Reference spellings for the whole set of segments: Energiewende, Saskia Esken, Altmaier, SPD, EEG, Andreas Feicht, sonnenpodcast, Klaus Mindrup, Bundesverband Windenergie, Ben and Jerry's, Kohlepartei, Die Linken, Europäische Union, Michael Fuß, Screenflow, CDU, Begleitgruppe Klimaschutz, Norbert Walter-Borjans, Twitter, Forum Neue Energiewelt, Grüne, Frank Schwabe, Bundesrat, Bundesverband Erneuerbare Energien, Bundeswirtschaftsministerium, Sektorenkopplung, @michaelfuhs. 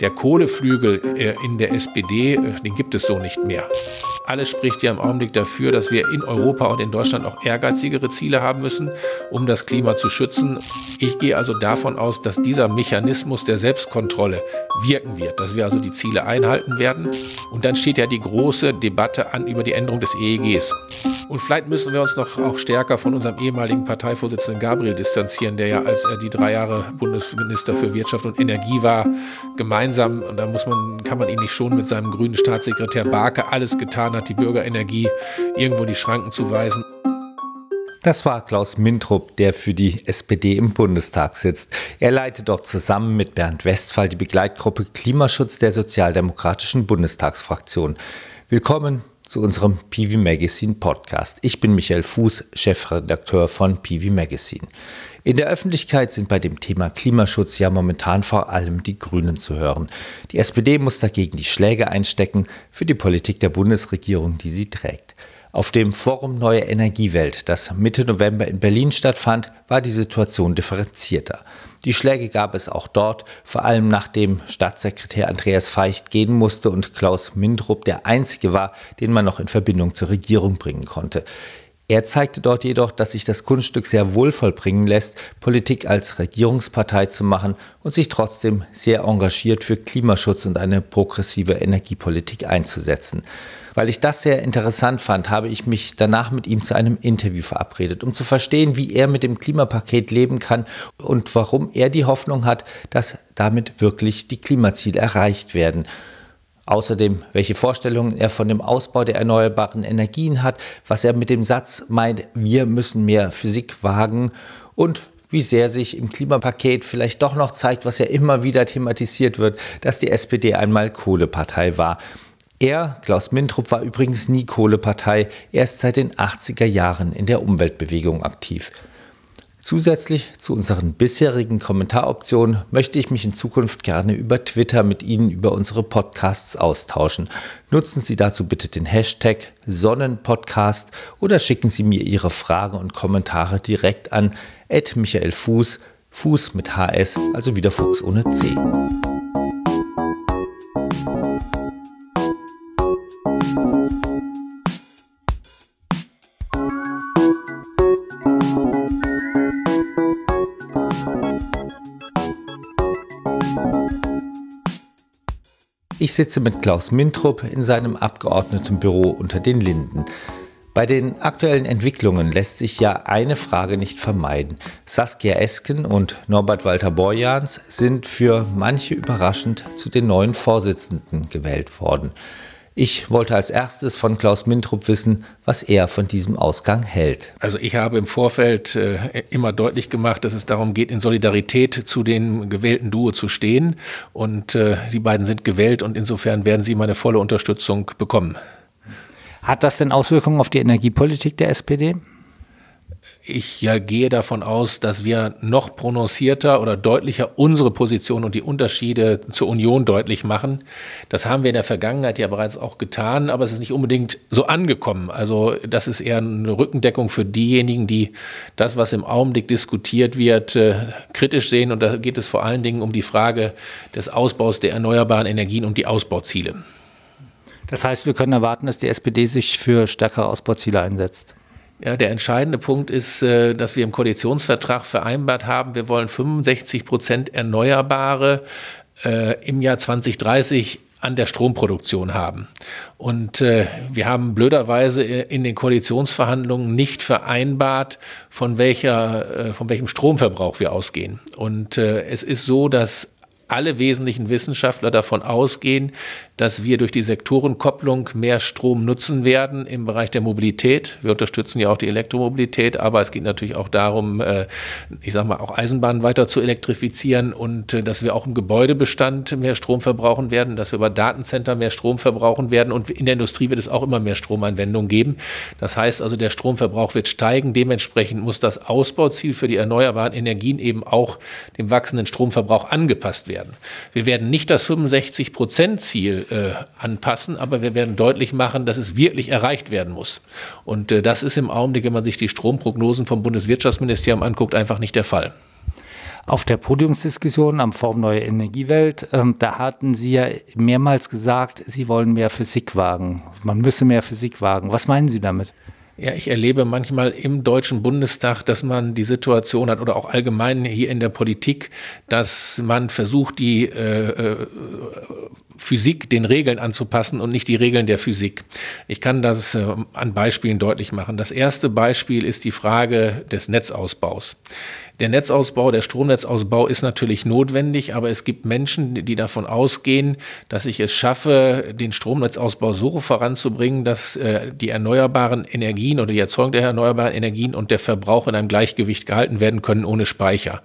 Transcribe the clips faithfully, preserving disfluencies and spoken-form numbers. Der Kohleflügel in der S P D, den gibt es so nicht mehr. Alles spricht ja im Augenblick dafür, dass wir in Europa und in Deutschland auch ehrgeizigere Ziele haben müssen, um das Klima zu schützen. Ich gehe also davon aus, dass dieser Mechanismus der Selbstkontrolle wirken wird, dass wir also die Ziele einhalten werden. Und dann steht ja die große Debatte an über die Änderung des E E Gs. Und vielleicht müssen wir uns noch auch stärker von unserem ehemaligen Parteivorsitzenden Gabriel distanzieren, der ja, als er die drei Jahre Bundesminister für Wirtschaft und Energie war, gemeinsam und da muss man, kann man ihn nicht schon mit seinem grünen Staatssekretär Barke alles getan hat, die Bürgerenergie irgendwo die Schranken zu weisen. Das war Klaus Mindrup, der für die S P D im Bundestag sitzt. Er leitet dort zusammen mit Bernd Westphal die Begleitgruppe Klimaschutz der sozialdemokratischen Bundestagsfraktion. Willkommen zu unserem P V Magazine Podcast. Ich bin Michael Fuß, Chefredakteur von P V Magazine. In der Öffentlichkeit sind bei dem Thema Klimaschutz ja momentan vor allem die Grünen zu hören. Die S P D muss dagegen die Schläge einstecken für die Politik der Bundesregierung, die sie trägt. Auf dem Forum Neue Energiewelt, das Mitte November in Berlin stattfand, war die Situation differenzierter. Die Schläge gab es auch dort, vor allem nachdem Staatssekretär Andreas Feicht gehen musste und Klaus Mindrup der einzige war, den man noch in Verbindung zur Regierung bringen konnte. Er zeigte dort jedoch, dass sich das Kunststück sehr wohl vollbringen lässt, Politik als Regierungspartei zu machen und sich trotzdem sehr engagiert für Klimaschutz und eine progressive Energiepolitik einzusetzen. Weil ich das sehr interessant fand, habe ich mich danach mit ihm zu einem Interview verabredet, um zu verstehen, wie er mit dem Klimapaket leben kann und warum er die Hoffnung hat, dass damit wirklich die Klimaziele erreicht werden. Außerdem, welche Vorstellungen er von dem Ausbau der erneuerbaren Energien hat, was er mit dem Satz meint, wir müssen mehr Physik wagen und wie sehr sich im Klimapaket vielleicht doch noch zeigt, was ja immer wieder thematisiert wird, dass die S P D einmal Kohlepartei war. Er, Klaus Mindrup, war übrigens nie Kohlepartei, erst seit den achtziger Jahren in der Umweltbewegung aktiv. Zusätzlich zu unseren bisherigen Kommentaroptionen möchte ich mich in Zukunft gerne über Twitter mit Ihnen über unsere Podcasts austauschen. Nutzen Sie dazu bitte den Hashtag Sonnenpodcast oder schicken Sie mir Ihre Fragen und Kommentare direkt an at michaelfuß, Fuß mit H S, also wieder Fuchs ohne C. Ich sitze mit Klaus Mindrup in seinem Abgeordnetenbüro unter den Linden. Bei den aktuellen Entwicklungen lässt sich ja eine Frage nicht vermeiden. Saskia Esken und Norbert Walter-Borjans sind für manche überraschend zu den neuen Vorsitzenden gewählt worden. Ich wollte als erstes von Klaus Mindrup wissen, was er von diesem Ausgang hält. Also ich habe im Vorfeld äh, immer deutlich gemacht, dass es darum geht, in Solidarität zu den gewählten Duo zu stehen. Und äh, die beiden sind gewählt und insofern werden sie meine volle Unterstützung bekommen. Hat das denn Auswirkungen auf die Energiepolitik der S P D? Ich ja, gehe davon aus, dass wir noch prononcierter oder deutlicher unsere Position und die Unterschiede zur Union deutlich machen. Das haben wir in der Vergangenheit ja bereits auch getan, aber es ist nicht unbedingt so angekommen. Also das ist eher eine Rückendeckung für diejenigen, die das, was im Augenblick diskutiert wird, äh, kritisch sehen. Und da geht es vor allen Dingen um die Frage des Ausbaus der erneuerbaren Energien und die Ausbauziele. Das heißt, wir können erwarten, dass die S P D sich für stärkere Ausbauziele einsetzt. Ja, der entscheidende Punkt ist, dass wir im Koalitionsvertrag vereinbart haben, wir wollen fünfundsechzig Prozent Erneuerbare äh, im Jahr zwanzig dreißig an der Stromproduktion haben. Und äh, wir haben blöderweise in den Koalitionsverhandlungen nicht vereinbart, von welcher, äh, von welchem Stromverbrauch wir ausgehen. Und äh, es ist so, dass alle wesentlichen Wissenschaftler davon ausgehen, dass wir durch die Sektorenkopplung mehr Strom nutzen werden im Bereich der Mobilität. Wir unterstützen ja auch die Elektromobilität, aber es geht natürlich auch darum, ich sage mal, auch Eisenbahnen weiter zu elektrifizieren und dass wir auch im Gebäudebestand mehr Strom verbrauchen werden, dass wir über Datencenter mehr Strom verbrauchen werden und in der Industrie wird es auch immer mehr Stromanwendung geben. Das heißt also, der Stromverbrauch wird steigen. Dementsprechend muss das Ausbauziel für die erneuerbaren Energien eben auch dem wachsenden Stromverbrauch angepasst werden. Wir werden nicht das fünfundsechzig Prozent Ziel äh, anpassen, aber wir werden deutlich machen, dass es wirklich erreicht werden muss. Und äh, das ist im Augenblick, wenn man sich die Stromprognosen vom Bundeswirtschaftsministerium anguckt, einfach nicht der Fall. auf der Podiumsdiskussion am Forum Neue Energiewelt, ähm, da hatten Sie ja mehrmals gesagt, Sie wollen mehr Physik wagen. Man müsse mehr Physik wagen. Was meinen Sie damit? Ja, ich erlebe manchmal im Deutschen Bundestag, dass man die Situation hat oder auch allgemein hier in der Politik, dass man versucht, die äh, Physik den Regeln anzupassen und nicht die Regeln der Physik. Ich kann das äh, an Beispielen deutlich machen. Das erste Beispiel ist die Frage des Netzausbaus. Der Netzausbau, der Stromnetzausbau ist natürlich notwendig, aber es gibt Menschen, die davon ausgehen, dass ich es schaffe, den Stromnetzausbau so voranzubringen, dass äh, die erneuerbaren Energien oder die Erzeugung der erneuerbaren Energien und der Verbrauch in einem Gleichgewicht gehalten werden können ohne Speicher.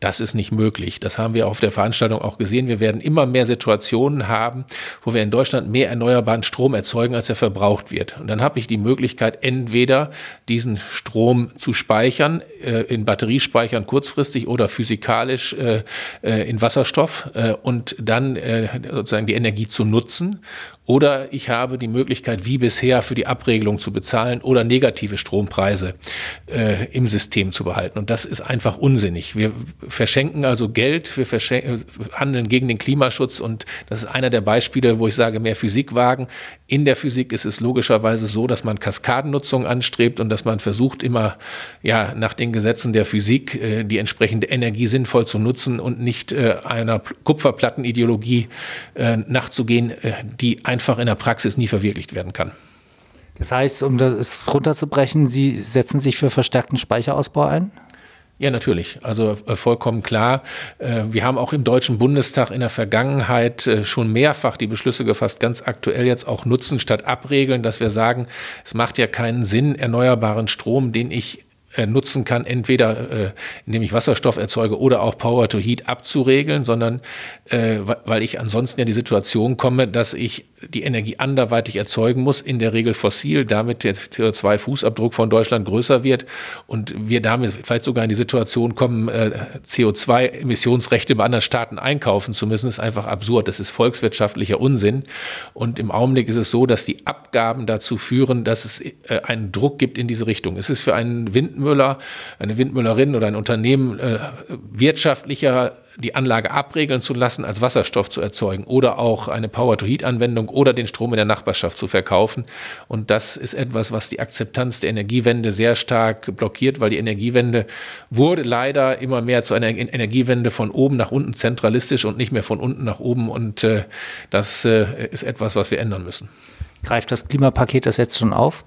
Das ist nicht möglich. Das haben wir auf der Veranstaltung auch gesehen. Wir werden immer mehr Situationen haben, wo wir in Deutschland mehr erneuerbaren Strom erzeugen, als er verbraucht wird. Und dann habe ich die Möglichkeit, entweder diesen Strom zu speichern, äh, in Batteriespeicher, kurzfristig oder physikalisch äh, in Wasserstoff äh, und dann äh, sozusagen die Energie zu nutzen. Oder ich habe die Möglichkeit, wie bisher, für die Abregelung zu bezahlen oder negative Strompreise äh, im System zu behalten. Und das ist einfach unsinnig. Wir verschenken also Geld, wir verschenken, handeln gegen den Klimaschutz. Und das ist einer der Beispiele, wo ich sage, mehr Physik wagen. In der Physik ist es logischerweise so, dass man Kaskadennutzung anstrebt und dass man versucht, immer ja nach den Gesetzen der Physik äh, die entsprechende Energie sinnvoll zu nutzen und nicht äh, einer Kupferplattenideologie äh, nachzugehen, äh, die einfach in der Praxis nie verwirklicht werden kann. Das heißt, um das runterzubrechen, Sie setzen sich für verstärkten Speicherausbau ein? Ja, natürlich. Also äh, vollkommen klar. Äh, wir haben auch im Deutschen Bundestag in der Vergangenheit äh, schon mehrfach die Beschlüsse gefasst, ganz aktuell jetzt auch nutzen statt abregeln, dass wir sagen, es macht ja keinen Sinn, erneuerbaren Strom, den ich nutzen kann, entweder äh, indem ich Wasserstoff erzeuge oder auch Power to Heat abzuregeln, sondern äh, weil ich ansonsten ja die Situation komme, dass ich die Energie anderweitig erzeugen muss, in der Regel fossil, damit der C O zwei Fußabdruck von Deutschland größer wird und wir damit vielleicht sogar in die Situation kommen, äh, C O zwei Emissionsrechte bei anderen Staaten einkaufen zu müssen. Das ist einfach absurd. Das ist volkswirtschaftlicher Unsinn. Und im Augenblick ist es so, dass die Abgaben dazu führen, dass es äh, einen Druck gibt in diese Richtung. Es ist für einen Windmüll eine Windmüllerin oder ein Unternehmen äh, wirtschaftlicher die Anlage abregeln zu lassen, als Wasserstoff zu erzeugen oder auch eine Power-to-Heat-Anwendung oder den Strom in der Nachbarschaft zu verkaufen. Und das ist etwas, was die Akzeptanz der Energiewende sehr stark blockiert, weil die Energiewende wurde leider immer mehr zu einer Energiewende von oben nach unten zentralistisch und nicht mehr von unten nach oben. Und äh, das äh, ist etwas, was wir ändern müssen. Greift das Klimapaket das jetzt schon auf?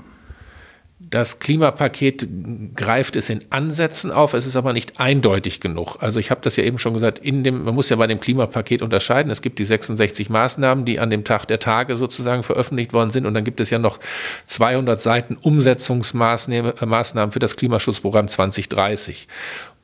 Das Klimapaket greift es in Ansätzen auf, es ist aber nicht eindeutig genug. Also ich habe das ja eben schon gesagt, in dem, man muss ja bei dem Klimapaket unterscheiden. Es gibt die sechsundsechzig Maßnahmen, die an dem Tag der Tage sozusagen veröffentlicht worden sind. Und dann gibt es ja noch zweihundert Seiten Umsetzungsmaßnahmen für das Klimaschutzprogramm zwanzig dreißig.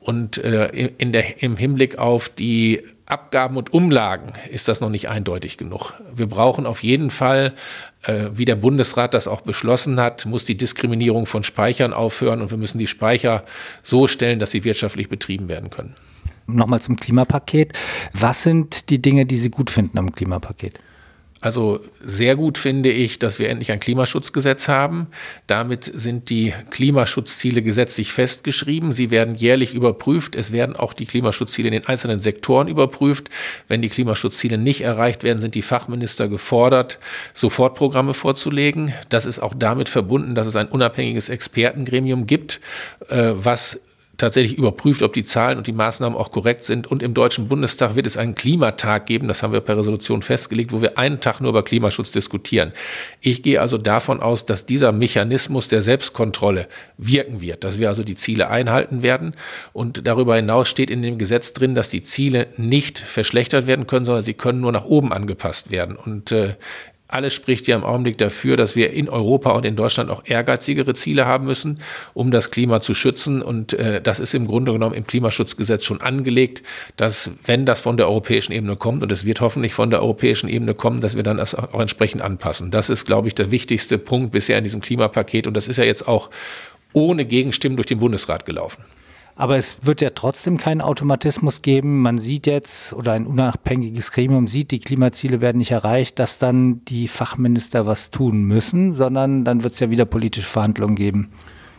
Und äh, in der, im Hinblick auf die Abgaben und Umlagen ist das noch nicht eindeutig genug. Wir brauchen auf jeden Fall, äh, wie der Bundesrat das auch beschlossen hat, muss die Diskriminierung von Speichern aufhören und wir müssen die Speicher so stellen, dass sie wirtschaftlich betrieben werden können. Nochmal zum Klimapaket. Was sind die Dinge, die Sie gut finden am Klimapaket? Also sehr gut finde ich, dass wir endlich ein Klimaschutzgesetz haben. Damit sind die Klimaschutzziele gesetzlich festgeschrieben. Sie werden jährlich überprüft. Es werden auch die Klimaschutzziele in den einzelnen Sektoren überprüft. Wenn die Klimaschutzziele nicht erreicht werden, sind die Fachminister gefordert, Sofortprogramme vorzulegen. Das ist auch damit verbunden, dass es ein unabhängiges Expertengremium gibt, was tatsächlich überprüft, ob die Zahlen und die Maßnahmen auch korrekt sind. Und im Deutschen Bundestag wird es einen Klimatag geben, das haben wir per Resolution festgelegt, wo wir einen Tag nur über Klimaschutz diskutieren. Ich gehe also davon aus, dass dieser Mechanismus der Selbstkontrolle wirken wird, dass wir also die Ziele einhalten werden. Und darüber hinaus steht in dem Gesetz drin, dass die Ziele nicht verschlechtert werden können, sondern sie können nur nach oben angepasst werden. Und äh, Alles spricht ja im Augenblick dafür, dass wir in Europa und in Deutschland auch ehrgeizigere Ziele haben müssen, um das Klima zu schützen. Und äh, das ist im Grunde genommen im Klimaschutzgesetz schon angelegt, dass, wenn das von der europäischen Ebene kommt, und es wird hoffentlich von der europäischen Ebene kommen, dass wir dann das auch entsprechend anpassen. Das ist, glaube ich, der wichtigste Punkt bisher in diesem Klimapaket. Und das ist ja jetzt auch ohne Gegenstimmen durch den Bundesrat gelaufen. Aber es wird ja trotzdem keinen Automatismus geben. Man sieht jetzt, oder ein unabhängiges Gremium sieht, die Klimaziele werden nicht erreicht, dass dann die Fachminister was tun müssen, sondern dann wird es ja wieder politische Verhandlungen geben.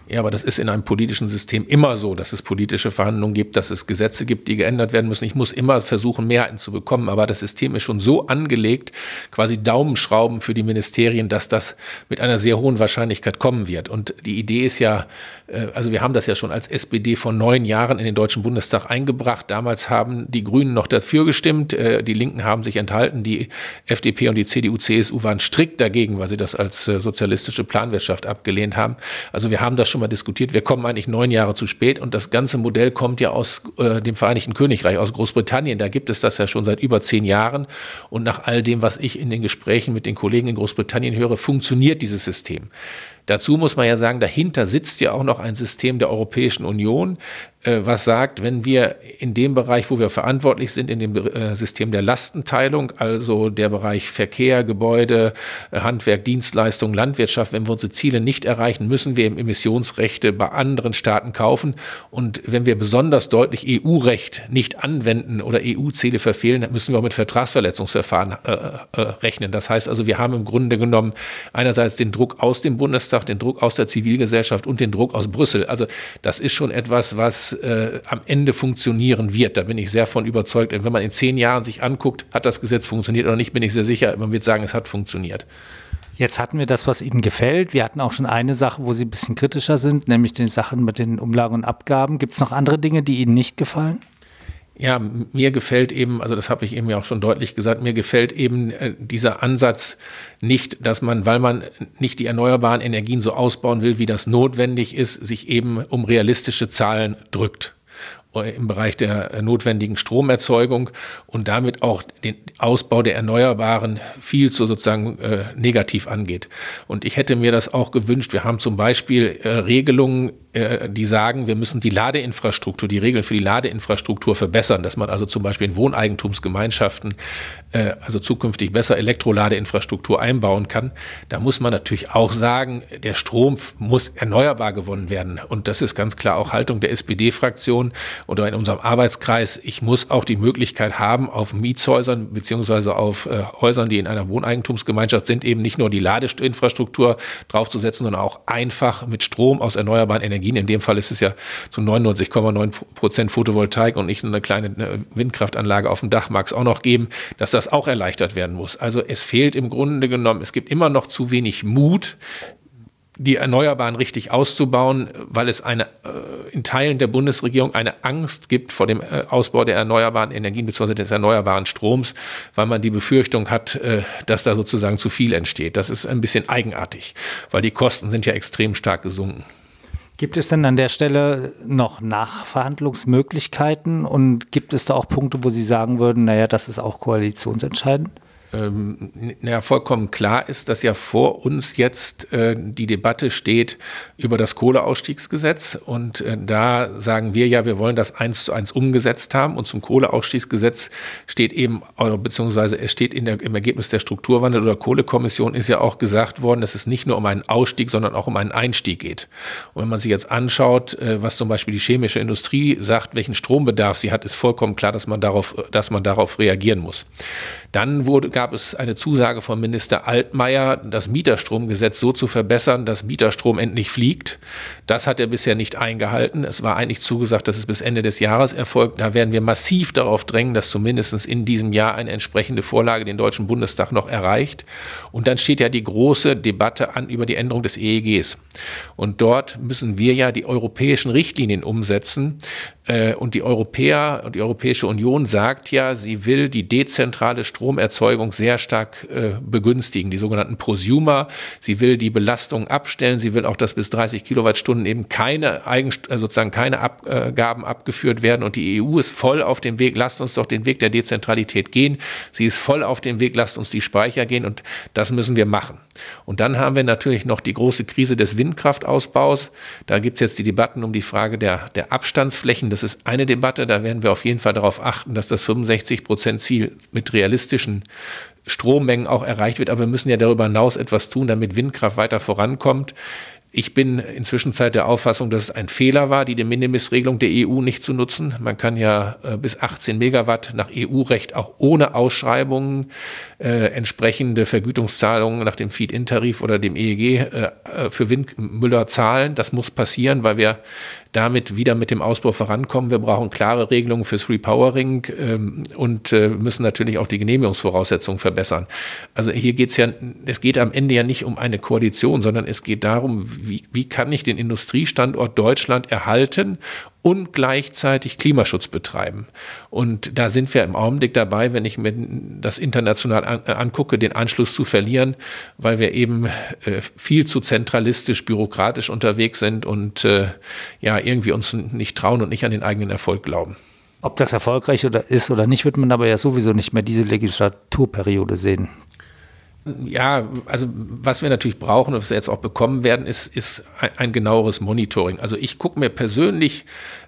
Ja, aber das ist in einem politischen System immer so, dass es politische Verhandlungen gibt, dass es Gesetze gibt, die geändert werden müssen. Ich muss immer versuchen, Mehrheiten zu bekommen. Aber das System ist schon so angelegt, quasi Daumenschrauben für die Ministerien, dass das mit einer sehr hohen Wahrscheinlichkeit kommen wird. Und die Idee ist ja, also wir haben das ja schon als S P D vor neun Jahren in den Deutschen Bundestag eingebracht. Damals haben die Grünen noch dafür gestimmt. Die Linken haben sich enthalten. Die F D P und die C D U, C S U waren strikt dagegen, weil sie das als sozialistische Planwirtschaft abgelehnt haben. Also wir haben das schon mal diskutiert, wir kommen eigentlich neun Jahre zu spät und das ganze Modell kommt ja aus äh, dem Vereinigten Königreich, aus Großbritannien, da gibt es das ja schon seit über zehn Jahren und nach all dem, was ich in den Gesprächen mit den Kollegen in Großbritannien höre, funktioniert dieses System. Dazu muss man ja sagen, dahinter sitzt ja auch noch ein System der Europäischen Union, äh, was sagt, wenn wir in dem Bereich, wo wir verantwortlich sind, in dem äh, System der Lastenteilung, also der Bereich Verkehr, Gebäude, Handwerk, Dienstleistungen, Landwirtschaft, wenn wir unsere Ziele nicht erreichen, müssen wir eben Emissionsrechte bei anderen Staaten kaufen. Und wenn wir besonders deutlich E U-Recht nicht anwenden oder E U-Ziele verfehlen, dann müssen wir auch mit Vertragsverletzungsverfahren äh, äh, rechnen. Das heißt also, wir haben im Grunde genommen einerseits den Druck aus dem Bundestag, den Druck aus der Zivilgesellschaft und den Druck aus Brüssel. Also das ist schon etwas, was äh, am Ende funktionieren wird. Da bin ich sehr von überzeugt. Und wenn man in zehn Jahren sich anguckt, hat das Gesetz funktioniert oder nicht, bin ich sehr sicher. Man wird sagen, es hat funktioniert. Jetzt hatten wir das, was Ihnen gefällt. Wir hatten auch schon eine Sache, wo Sie ein bisschen kritischer sind, nämlich die Sachen mit den Umlagen und Abgaben. Gibt es noch andere Dinge, die Ihnen nicht gefallen? Ja, mir gefällt eben, also das habe ich eben ja auch schon deutlich gesagt, mir gefällt eben äh, dieser Ansatz nicht, dass man, weil man nicht die erneuerbaren Energien so ausbauen will, wie das notwendig ist, sich eben um realistische Zahlen drückt im Bereich der notwendigen Stromerzeugung und damit auch den Ausbau der Erneuerbaren viel zu sozusagen äh, negativ angeht. Und ich hätte mir das auch gewünscht. Wir haben zum Beispiel äh, Regelungen, äh, die sagen, wir müssen die Ladeinfrastruktur, die Regeln für die Ladeinfrastruktur verbessern, dass man also zum Beispiel in Wohneigentumsgemeinschaften äh, also zukünftig besser Elektroladeinfrastruktur einbauen kann. Da muss man natürlich auch sagen, der Strom muss erneuerbar gewonnen werden. Und das ist ganz klar auch Haltung der S P D-Fraktion oder in unserem Arbeitskreis, ich muss auch die Möglichkeit haben, auf Mietshäusern beziehungsweise auf äh, Häusern, die in einer Wohneigentumsgemeinschaft sind, eben nicht nur die Ladeinfrastruktur draufzusetzen, sondern auch einfach mit Strom aus erneuerbaren Energien. In dem Fall ist es ja zu neunundneunzig Komma neun Prozent Photovoltaik und nicht nur eine kleine eine Windkraftanlage auf dem Dach, mag es auch noch geben, dass das auch erleichtert werden muss. Also es fehlt im Grunde genommen, es gibt immer noch zu wenig Mut, die Erneuerbaren richtig auszubauen, weil es eine, in Teilen der Bundesregierung eine Angst gibt vor dem Ausbau der erneuerbaren Energien bzw. des erneuerbaren Stroms, weil man die Befürchtung hat, dass da sozusagen zu viel entsteht. Das ist ein bisschen eigenartig, weil die Kosten sind ja extrem stark gesunken. Gibt es denn an der Stelle noch Nachverhandlungsmöglichkeiten und gibt es da auch Punkte, wo Sie sagen würden, naja, das ist auch koalitionsentscheidend? Ähm, na, vollkommen klar ist, dass ja vor uns jetzt äh, die Debatte steht über das Kohleausstiegsgesetz und äh, da sagen wir ja, wir wollen das eins zu eins umgesetzt haben und zum Kohleausstiegsgesetz steht eben, oder beziehungsweise es steht in der, im Ergebnis der Strukturwandel- oder Kohlekommission ist ja auch gesagt worden, dass es nicht nur um einen Ausstieg, sondern auch um einen Einstieg geht. Und wenn man sich jetzt anschaut, äh, was zum Beispiel die chemische Industrie sagt, welchen Strombedarf sie hat, ist vollkommen klar, dass man darauf, dass man darauf reagieren muss. Dann wurde gab es eine Zusage von Minister Altmaier, das Mieterstromgesetz so zu verbessern, dass Mieterstrom endlich fliegt. Das hat er bisher nicht eingehalten. Es war eigentlich zugesagt, dass es bis Ende des Jahres erfolgt. Da werden wir massiv darauf drängen, dass zumindest in diesem Jahr eine entsprechende Vorlage den Deutschen Bundestag noch erreicht. Und dann steht ja die große Debatte an über die Änderung des E E Gs. Und dort müssen wir ja die europäischen Richtlinien umsetzen. Und die Europäer und die Europäische Union sagt ja, sie will die dezentrale Stromerzeugung sehr stark äh, begünstigen, die sogenannten Prosumer. Sie will die Belastung abstellen. Sie will auch, dass bis dreißig Kilowattstunden eben keine Eigenst- äh, sozusagen keine Abgaben abgeführt werden. Und die E U ist voll auf dem Weg. Lasst uns doch den Weg der Dezentralität gehen. Sie ist voll auf dem Weg. Lasst uns die Speicher gehen. Und das müssen wir machen. Und dann haben wir natürlich noch die große Krise des Windkraftausbaus. Da gibt es jetzt die Debatten um die Frage der, der Abstandsflächen. Das ist eine Debatte, da werden wir auf jeden Fall darauf achten, dass das fünfundsechzig Prozent Ziel mit realistischen Strommengen auch erreicht wird. Aber wir müssen ja darüber hinaus etwas tun, damit Windkraft weiter vorankommt. Ich bin inzwischen der Auffassung, dass es ein Fehler war, die De Minimis-Regelung der E U nicht zu nutzen. Man kann ja äh, bis achtzehn Megawatt nach E U-Recht auch ohne Ausschreibungen äh, entsprechende Vergütungszahlungen nach dem Feed-In-Tarif oder dem E E G äh, für Windmüller zahlen. Das muss passieren, weil wir damit wieder mit dem Ausbau vorankommen. Wir brauchen klare Regelungen fürs Repowering ähm, und äh, müssen natürlich auch die Genehmigungsvoraussetzungen verbessern. Also hier geht's ja, es geht am Ende ja nicht um eine Koalition, sondern es geht darum, wie, wie kann ich den Industriestandort Deutschland erhalten und gleichzeitig Klimaschutz betreiben. Und da sind wir im Augenblick dabei, wenn ich mir das international an, angucke, den Anschluss zu verlieren, weil wir eben äh, viel zu zentralistisch, bürokratisch unterwegs sind und äh, ja irgendwie uns nicht trauen und nicht an den eigenen Erfolg glauben. Ob das erfolgreich oder ist oder nicht, wird man aber ja sowieso nicht mehr diese Legislaturperiode sehen. Ja, also was wir natürlich brauchen und was wir jetzt auch bekommen werden, ist, ist ein genaueres Monitoring. Also ich gucke mir persönlich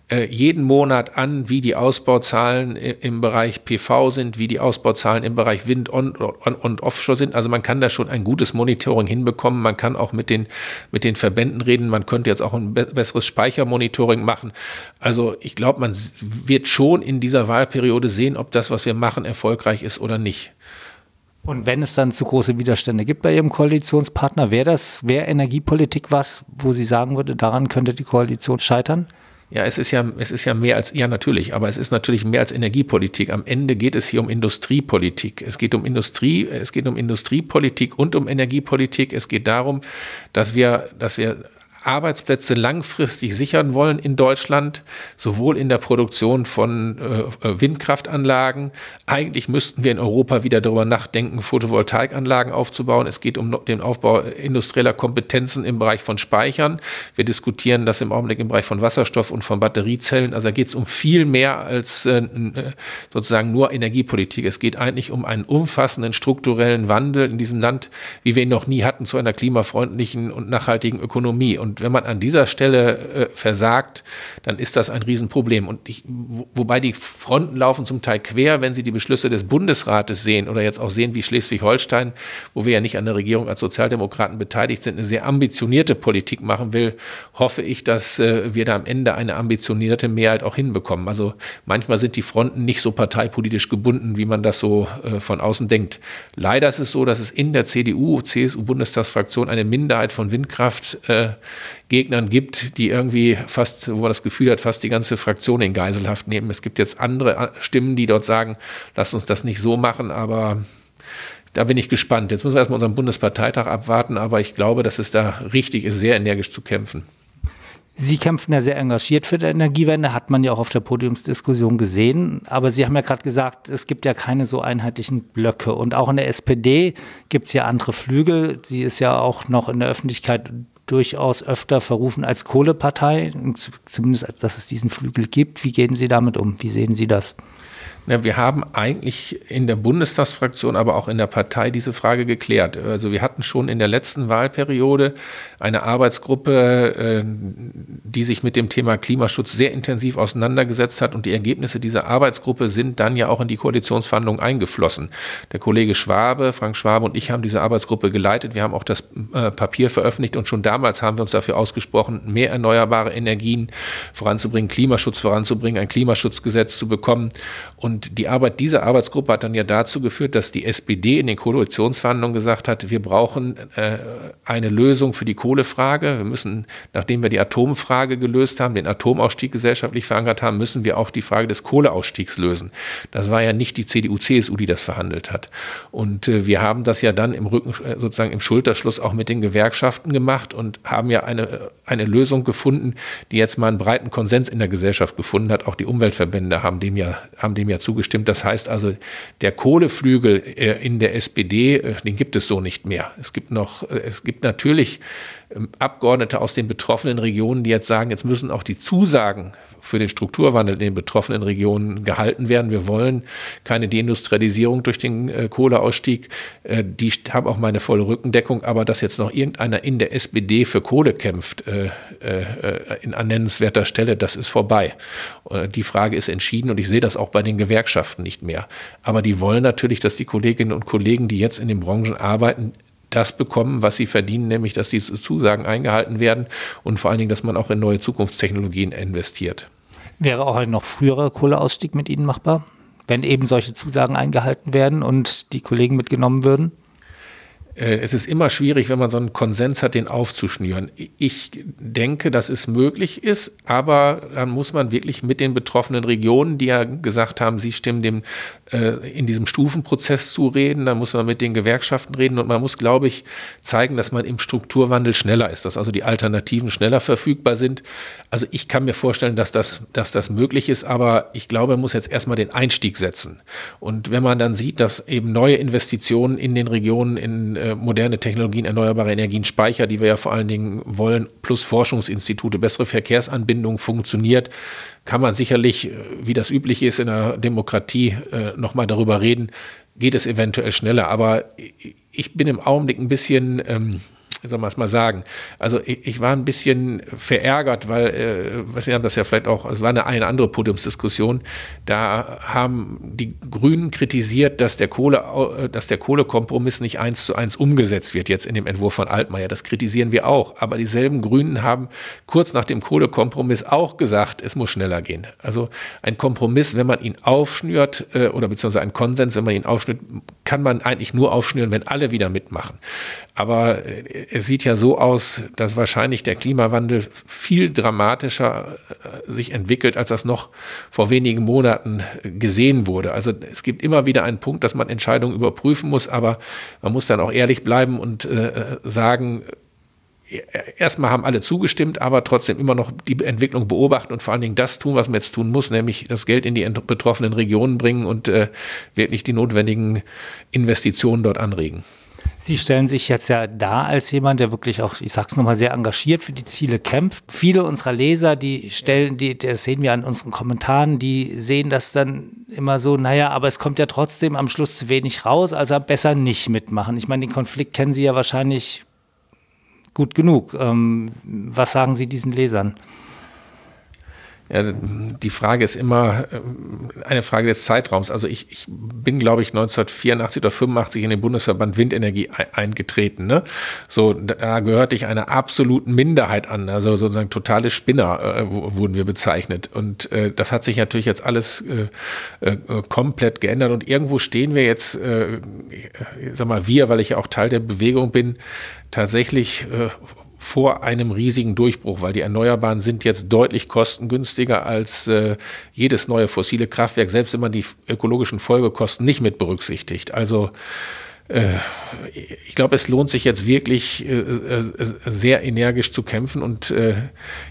äh, jeden Monat an, wie die Ausbauzahlen im Bereich P V sind, wie die Ausbauzahlen im Bereich Wind und, und, und Offshore sind. Also man kann da schon ein gutes Monitoring hinbekommen. Man kann auch mit den, mit den Verbänden reden. Man könnte jetzt auch ein be- besseres Speichermonitoring machen. Also ich glaube, man wird schon in dieser Wahlperiode sehen, ob das, was wir machen, erfolgreich ist oder nicht. Und wenn es dann zu große Widerstände gibt bei Ihrem Koalitionspartner, wäre das, wäre Energiepolitik was, wo Sie sagen würde, daran könnte die Koalition scheitern? Ja, es ist ja, es ist ja mehr als, ja natürlich, aber es ist natürlich mehr als Energiepolitik. Am Ende geht es hier um Industriepolitik. Es geht um Industrie, es geht um Industriepolitik und um Energiepolitik. Es geht darum, dass wir, dass wir Arbeitsplätze langfristig sichern wollen in Deutschland, sowohl in der Produktion von äh, Windkraftanlagen. Eigentlich müssten wir in Europa wieder darüber nachdenken, Photovoltaikanlagen aufzubauen. Es geht um den Aufbau industrieller Kompetenzen im Bereich von Speichern. Wir diskutieren das im Augenblick im Bereich von Wasserstoff und von Batteriezellen. Also da geht es um viel mehr als äh, sozusagen nur Energiepolitik. Es geht eigentlich um einen umfassenden strukturellen Wandel in diesem Land, wie wir ihn noch nie hatten, zu einer klimafreundlichen und nachhaltigen Ökonomie. Und wenn man an dieser Stelle äh, versagt, dann ist das ein Riesenproblem. Und ich, wo, wobei die Fronten laufen zum Teil quer, wenn Sie die Beschlüsse des Bundesrates sehen oder jetzt auch sehen wie Schleswig-Holstein, wo wir ja nicht an der Regierung als Sozialdemokraten beteiligt sind, eine sehr ambitionierte Politik machen will, hoffe ich, dass äh, wir da am Ende eine ambitionierte Mehrheit auch hinbekommen. Also manchmal sind die Fronten nicht so parteipolitisch gebunden, wie man das so äh, von außen denkt. Leider ist es so, dass es in der C D U, C S U-Bundestagsfraktion eine Minderheit von Windkraft äh, Gegnern gibt, die irgendwie fast, wo man das Gefühl hat, fast die ganze Fraktion in Geiselhaft nehmen. Es gibt jetzt andere Stimmen, die dort sagen, lasst uns das nicht so machen, aber da bin ich gespannt. Jetzt müssen wir erstmal unseren Bundesparteitag abwarten, aber ich glaube, dass es da richtig ist, sehr energisch zu kämpfen. Sie kämpfen ja sehr engagiert für die Energiewende, hat man ja auch auf der Podiumsdiskussion gesehen. Aber Sie haben ja gerade gesagt, es gibt ja keine so einheitlichen Blöcke. Und auch in der S P D gibt es ja andere Flügel. Sie ist ja auch noch in der Öffentlichkeit durchaus öfter verrufen als Kohlepartei, zumindest dass es diesen Flügel gibt. Wie gehen Sie damit um? Wie sehen Sie das? Ja, wir haben eigentlich in der Bundestagsfraktion, aber auch in der Partei diese Frage geklärt. Also wir hatten schon in der letzten Wahlperiode eine Arbeitsgruppe, die sich mit dem Thema Klimaschutz sehr intensiv auseinandergesetzt hat. Und die Ergebnisse dieser Arbeitsgruppe sind dann ja auch in die Koalitionsverhandlungen eingeflossen. Der Kollege Schwabe, Frank Schwabe und ich haben diese Arbeitsgruppe geleitet. Wir haben auch das Papier veröffentlicht und schon damals haben wir uns dafür ausgesprochen, mehr erneuerbare Energien voranzubringen, Klimaschutz voranzubringen, ein Klimaschutzgesetz zu bekommen. Und Und die Arbeit dieser Arbeitsgruppe hat dann ja dazu geführt, dass die S P D in den Koalitionsverhandlungen gesagt hat, wir brauchen äh, eine Lösung für die Kohlefrage. Wir müssen, nachdem wir die Atomfrage gelöst haben, den Atomausstieg gesellschaftlich verankert haben, müssen wir auch die Frage des Kohleausstiegs lösen. Das war ja nicht die C D U, C S U, die das verhandelt hat. Und äh, wir haben das ja dann im Rücken, sozusagen im Schulterschluss auch mit den Gewerkschaften gemacht und haben ja eine, eine Lösung gefunden, die jetzt mal einen breiten Konsens in der Gesellschaft gefunden hat. Auch die Umweltverbände haben dem ja, haben dem ja zugestimmt. Das heißt also, der Kohleflügel in der S P D, den gibt es so nicht mehr. Es gibt noch, es gibt natürlich Abgeordnete aus den betroffenen Regionen, die jetzt sagen, jetzt müssen auch die Zusagen für den Strukturwandel in den betroffenen Regionen gehalten werden. Wir wollen keine Deindustrialisierung durch den Kohleausstieg. Die haben auch meine volle Rückendeckung, aber dass jetzt noch irgendeiner in der S P D für Kohle kämpft, in an nennenswerter Stelle, das ist vorbei. Die Frage ist entschieden und ich sehe das auch bei den Gewerkschaften nicht mehr. Aber die wollen natürlich, dass die Kolleginnen und Kollegen, die jetzt in den Branchen arbeiten, das bekommen, was sie verdienen, nämlich dass diese Zusagen eingehalten werden und vor allen Dingen, dass man auch in neue Zukunftstechnologien investiert. Wäre auch ein noch früherer Kohleausstieg mit Ihnen machbar, wenn eben solche Zusagen eingehalten werden und die Kollegen mitgenommen würden? Es ist immer schwierig, wenn man so einen Konsens hat, den aufzuschnüren. Ich denke, dass es möglich ist, aber dann muss man wirklich mit den betroffenen Regionen, die ja gesagt haben, sie stimmen dem äh, in diesem Stufenprozess zu reden, dann muss man mit den Gewerkschaften reden und man muss, glaube ich, zeigen, dass man im Strukturwandel schneller ist, dass also die Alternativen schneller verfügbar sind. Also ich kann mir vorstellen, dass das, dass das möglich ist, aber ich glaube, man muss jetzt erstmal den Einstieg setzen. Und wenn man dann sieht, dass eben neue Investitionen in den Regionen, in moderne Technologien, erneuerbare Energien, Speicher, die wir ja vor allen Dingen wollen, plus Forschungsinstitute, bessere Verkehrsanbindung funktioniert, kann man sicherlich, wie das üblich ist in der Demokratie, nochmal darüber reden, geht es eventuell schneller. Aber ich bin im Augenblick ein bisschen... Ähm soll man es mal sagen. Also ich, ich war ein bisschen verärgert, weil, äh, was Sie haben das ja vielleicht auch, es war eine, eine andere Podiumsdiskussion, da haben die Grünen kritisiert, dass der Kohle, dass der Kohlekompromiss nicht eins zu eins umgesetzt wird jetzt in dem Entwurf von Altmaier. Das kritisieren wir auch. Aber dieselben Grünen haben kurz nach dem Kohlekompromiss auch gesagt, es muss schneller gehen. Also ein Kompromiss, wenn man ihn aufschnürt, äh, oder beziehungsweise ein Konsens, wenn man ihn aufschnürt, kann man eigentlich nur aufschnüren, wenn alle wieder mitmachen. Aber äh, es sieht ja so aus, dass wahrscheinlich der Klimawandel viel dramatischer sich entwickelt, als das noch vor wenigen Monaten gesehen wurde. Also es gibt immer wieder einen Punkt, dass man Entscheidungen überprüfen muss, aber man muss dann auch ehrlich bleiben und äh, sagen, erstmal haben alle zugestimmt, aber trotzdem immer noch die Entwicklung beobachten und vor allen Dingen das tun, was man jetzt tun muss, nämlich das Geld in die betroffenen Regionen bringen und äh, wirklich die notwendigen Investitionen dort anregen. Sie stellen sich jetzt ja da als jemand, der wirklich auch, ich sag's nochmal, sehr engagiert für die Ziele kämpft. Viele unserer Leser, die stellen, die, das sehen wir an unseren Kommentaren, die sehen das dann immer so, naja, aber es kommt ja trotzdem am Schluss zu wenig raus, also besser nicht mitmachen. Ich meine, den Konflikt kennen Sie ja wahrscheinlich gut genug. Ähm, was sagen Sie diesen Lesern? Ja, die Frage ist immer eine Frage des Zeitraums. Also ich, ich bin, glaube ich, neunzehnhundertvierundachtzig oder fünfundachtzig in den Bundesverband Windenergie e- eingetreten. Ne? So, da gehörte ich einer absoluten Minderheit an. Also sozusagen totale Spinner äh, wurden wir bezeichnet. Und äh, das hat sich natürlich jetzt alles äh, äh, komplett geändert. Und irgendwo stehen wir jetzt, äh, ich sag mal wir, weil ich ja auch Teil der Bewegung bin, tatsächlich äh, vor einem riesigen Durchbruch, weil die Erneuerbaren sind jetzt deutlich kostengünstiger als äh, jedes neue fossile Kraftwerk, selbst wenn man die ökologischen Folgekosten nicht mit berücksichtigt. Also äh, ich glaube, es lohnt sich jetzt wirklich äh, äh, sehr energisch zu kämpfen und äh,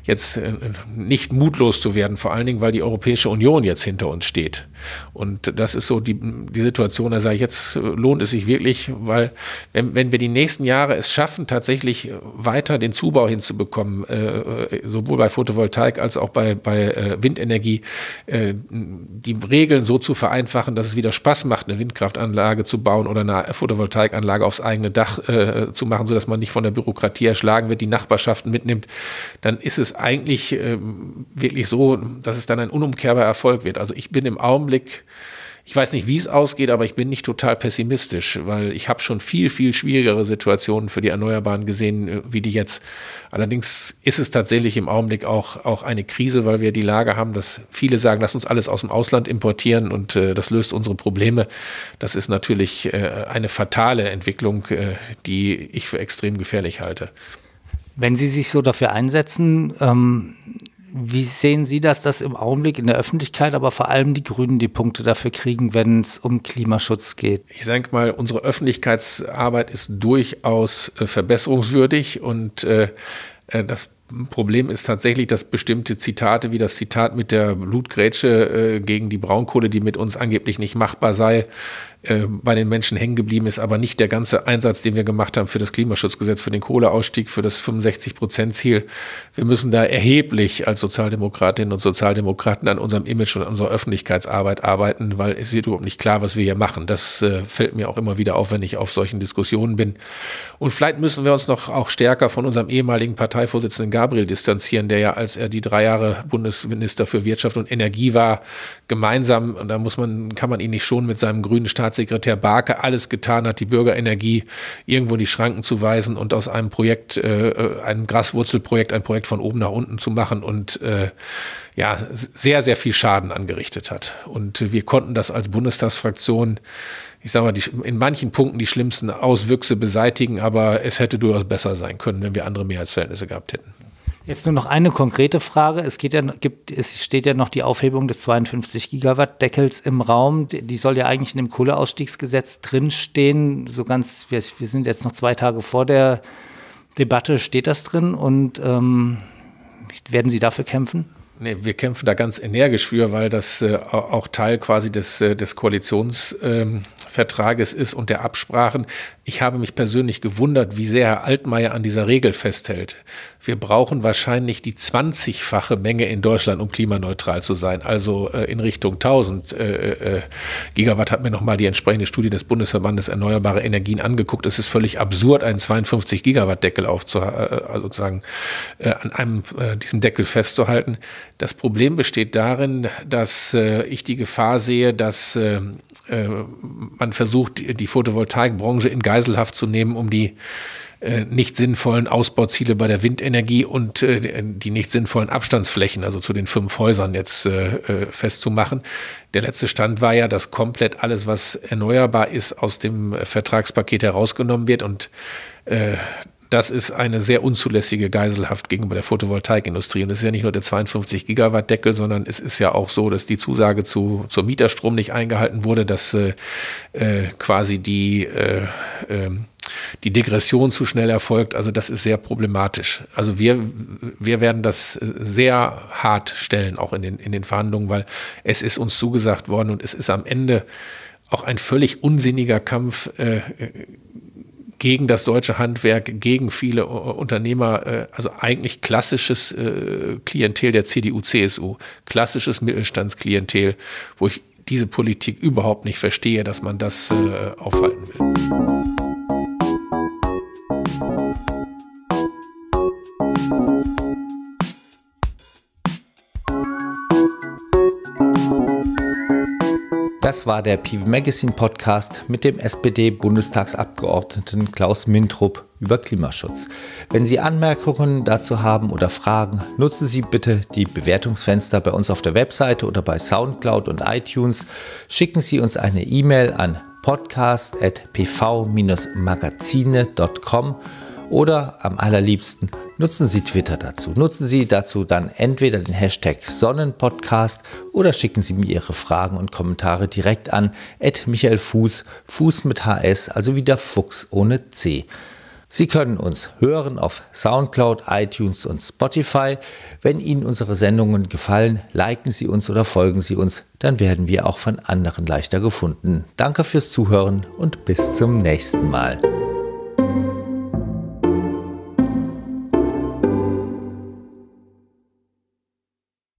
jetzt äh, nicht mutlos zu werden, vor allen Dingen, weil die Europäische Union jetzt hinter uns steht. Und das ist so die, die Situation, da sage ich, jetzt lohnt es sich wirklich, weil wenn, wenn wir die nächsten Jahre es schaffen, tatsächlich weiter den Zubau hinzubekommen, äh, sowohl bei Photovoltaik als auch bei, bei äh, Windenergie, äh, die Regeln so zu vereinfachen, dass es wieder Spaß macht, eine Windkraftanlage zu bauen oder eine Photovoltaikanlage aufs eigene Dach äh, zu machen, sodass man nicht von der Bürokratie erschlagen wird, die Nachbarschaften mitnimmt, dann ist es eigentlich äh, wirklich so, dass es dann ein unumkehrbarer Erfolg wird. Also ich bin im Augenblick, ich weiß nicht, wie es ausgeht, aber ich bin nicht total pessimistisch, weil ich habe schon viel, viel schwierigere Situationen für die Erneuerbaren gesehen, wie die jetzt. Allerdings ist es tatsächlich im Augenblick auch, auch eine Krise, weil wir die Lage haben, dass viele sagen, lass uns alles aus dem Ausland importieren und äh, das löst unsere Probleme. Das ist natürlich äh, eine fatale Entwicklung, äh, die ich für extrem gefährlich halte. Wenn Sie sich so dafür einsetzen, ähm wie sehen Sie das, dass im Augenblick in der Öffentlichkeit, aber vor allem die Grünen die Punkte dafür kriegen, wenn es um Klimaschutz geht? Ich denke mal, unsere Öffentlichkeitsarbeit ist durchaus äh, verbesserungswürdig und äh, das Problem ist tatsächlich, dass bestimmte Zitate, wie das Zitat mit der Blutgrätsche äh, gegen die Braunkohle, die mit uns angeblich nicht machbar sei, äh, bei den Menschen hängen geblieben ist, aber nicht der ganze Einsatz, den wir gemacht haben für das Klimaschutzgesetz, für den Kohleausstieg, für das fünfundsechzig Prozent Ziel. Wir müssen da erheblich als Sozialdemokratinnen und Sozialdemokraten an unserem Image und an unserer Öffentlichkeitsarbeit arbeiten, weil es wird überhaupt nicht klar, was wir hier machen. Das äh, fällt mir auch immer wieder auf, wenn ich auf solchen Diskussionen bin. Und vielleicht müssen wir uns noch auch stärker von unserem ehemaligen Parteivorsitzenden Gabriel distanzieren, der ja, als er die drei Jahre Bundesminister für Wirtschaft und Energie war, gemeinsam, und da muss man, kann man ihn nicht schonen, mit seinem grünen Staatssekretär Barke alles getan hat, die Bürgerenergie irgendwo in die Schranken zu weisen und aus einem Projekt, äh, einem Graswurzelprojekt, ein Projekt von oben nach unten zu machen und äh, ja, sehr, sehr viel Schaden angerichtet hat. Und wir konnten das als Bundestagsfraktion, ich sage mal, die, in manchen Punkten die schlimmsten Auswüchse beseitigen, aber es hätte durchaus besser sein können, wenn wir andere Mehrheitsverhältnisse gehabt hätten. Jetzt nur noch eine konkrete Frage. Es geht ja, gibt, es steht ja noch die Aufhebung des zweiundfünfzig Gigawatt Deckels im Raum. Die soll ja eigentlich in dem Kohleausstiegsgesetz drinstehen. So ganz, wir, wir sind jetzt noch zwei Tage vor der Debatte, steht das drin. Und ähm, werden Sie dafür kämpfen? Nee, wir kämpfen da ganz energisch für, weil das äh, auch Teil quasi des, äh, des Koalitionsvertrages ähm, ist und der Absprachen. Ich habe mich persönlich gewundert, wie sehr Herr Altmaier an dieser Regel festhält. Wir brauchen wahrscheinlich die zwanzigfache Menge in Deutschland, um klimaneutral zu sein. Also äh, in Richtung tausend äh, äh, Gigawatt hat mir nochmal die entsprechende Studie des Bundesverbandes Erneuerbare Energien angeguckt. Es ist völlig absurd, einen zweiundfünfzig Gigawatt Deckel aufzu- äh, sozusagen, äh, an einem, äh, diesem Deckel festzuhalten. Das Problem besteht darin, dass äh, ich die Gefahr sehe, dass äh, äh, man versucht, die Photovoltaikbranche in Geiselhaft zu nehmen, um die äh, nicht sinnvollen Ausbauziele bei der Windenergie und äh, die nicht sinnvollen Abstandsflächen, also zu den fünf Häusern jetzt äh, festzumachen. Der letzte Stand war ja, dass komplett alles, was erneuerbar ist, aus dem Vertragspaket herausgenommen wird und äh, das ist eine sehr unzulässige Geiselhaft gegenüber der Photovoltaikindustrie. Und es ist ja nicht nur der zweiundfünfzig Gigawatt Deckel, sondern es ist ja auch so, dass die Zusage zu, zur Mieterstrom nicht eingehalten wurde, dass äh, quasi die, äh, äh, die Degression zu schnell erfolgt. Also das ist sehr problematisch. Also wir, wir werden das sehr hart stellen, auch in den, in den Verhandlungen, weil es ist uns zugesagt worden und es ist am Ende auch ein völlig unsinniger Kampf äh, gegen das deutsche Handwerk, gegen viele Unternehmer, also eigentlich klassisches Klientel der C D U, C S U, klassisches Mittelstandsklientel, wo ich diese Politik überhaupt nicht verstehe, dass man das aufhalten will. Das war der P V Magazine Podcast mit dem S P D-Bundestagsabgeordneten Klaus Mindrup über Klimaschutz. Wenn Sie Anmerkungen dazu haben oder Fragen, nutzen Sie bitte die Bewertungsfenster bei uns auf der Webseite oder bei Soundcloud und iTunes. Schicken Sie uns eine E-Mail an podcast at p v dash magazine dot com oder am allerliebsten nutzen Sie Twitter dazu. Nutzen Sie dazu dann entweder den Hashtag Sonnenpodcast oder schicken Sie mir Ihre Fragen und Kommentare direkt an at Michael Fuß, Fuß mit H S, also wieder Fuchs ohne C. Sie können uns hören auf Soundcloud, iTunes und Spotify. Wenn Ihnen unsere Sendungen gefallen, liken Sie uns oder folgen Sie uns, dann werden wir auch von anderen leichter gefunden. Danke fürs Zuhören und bis zum nächsten Mal.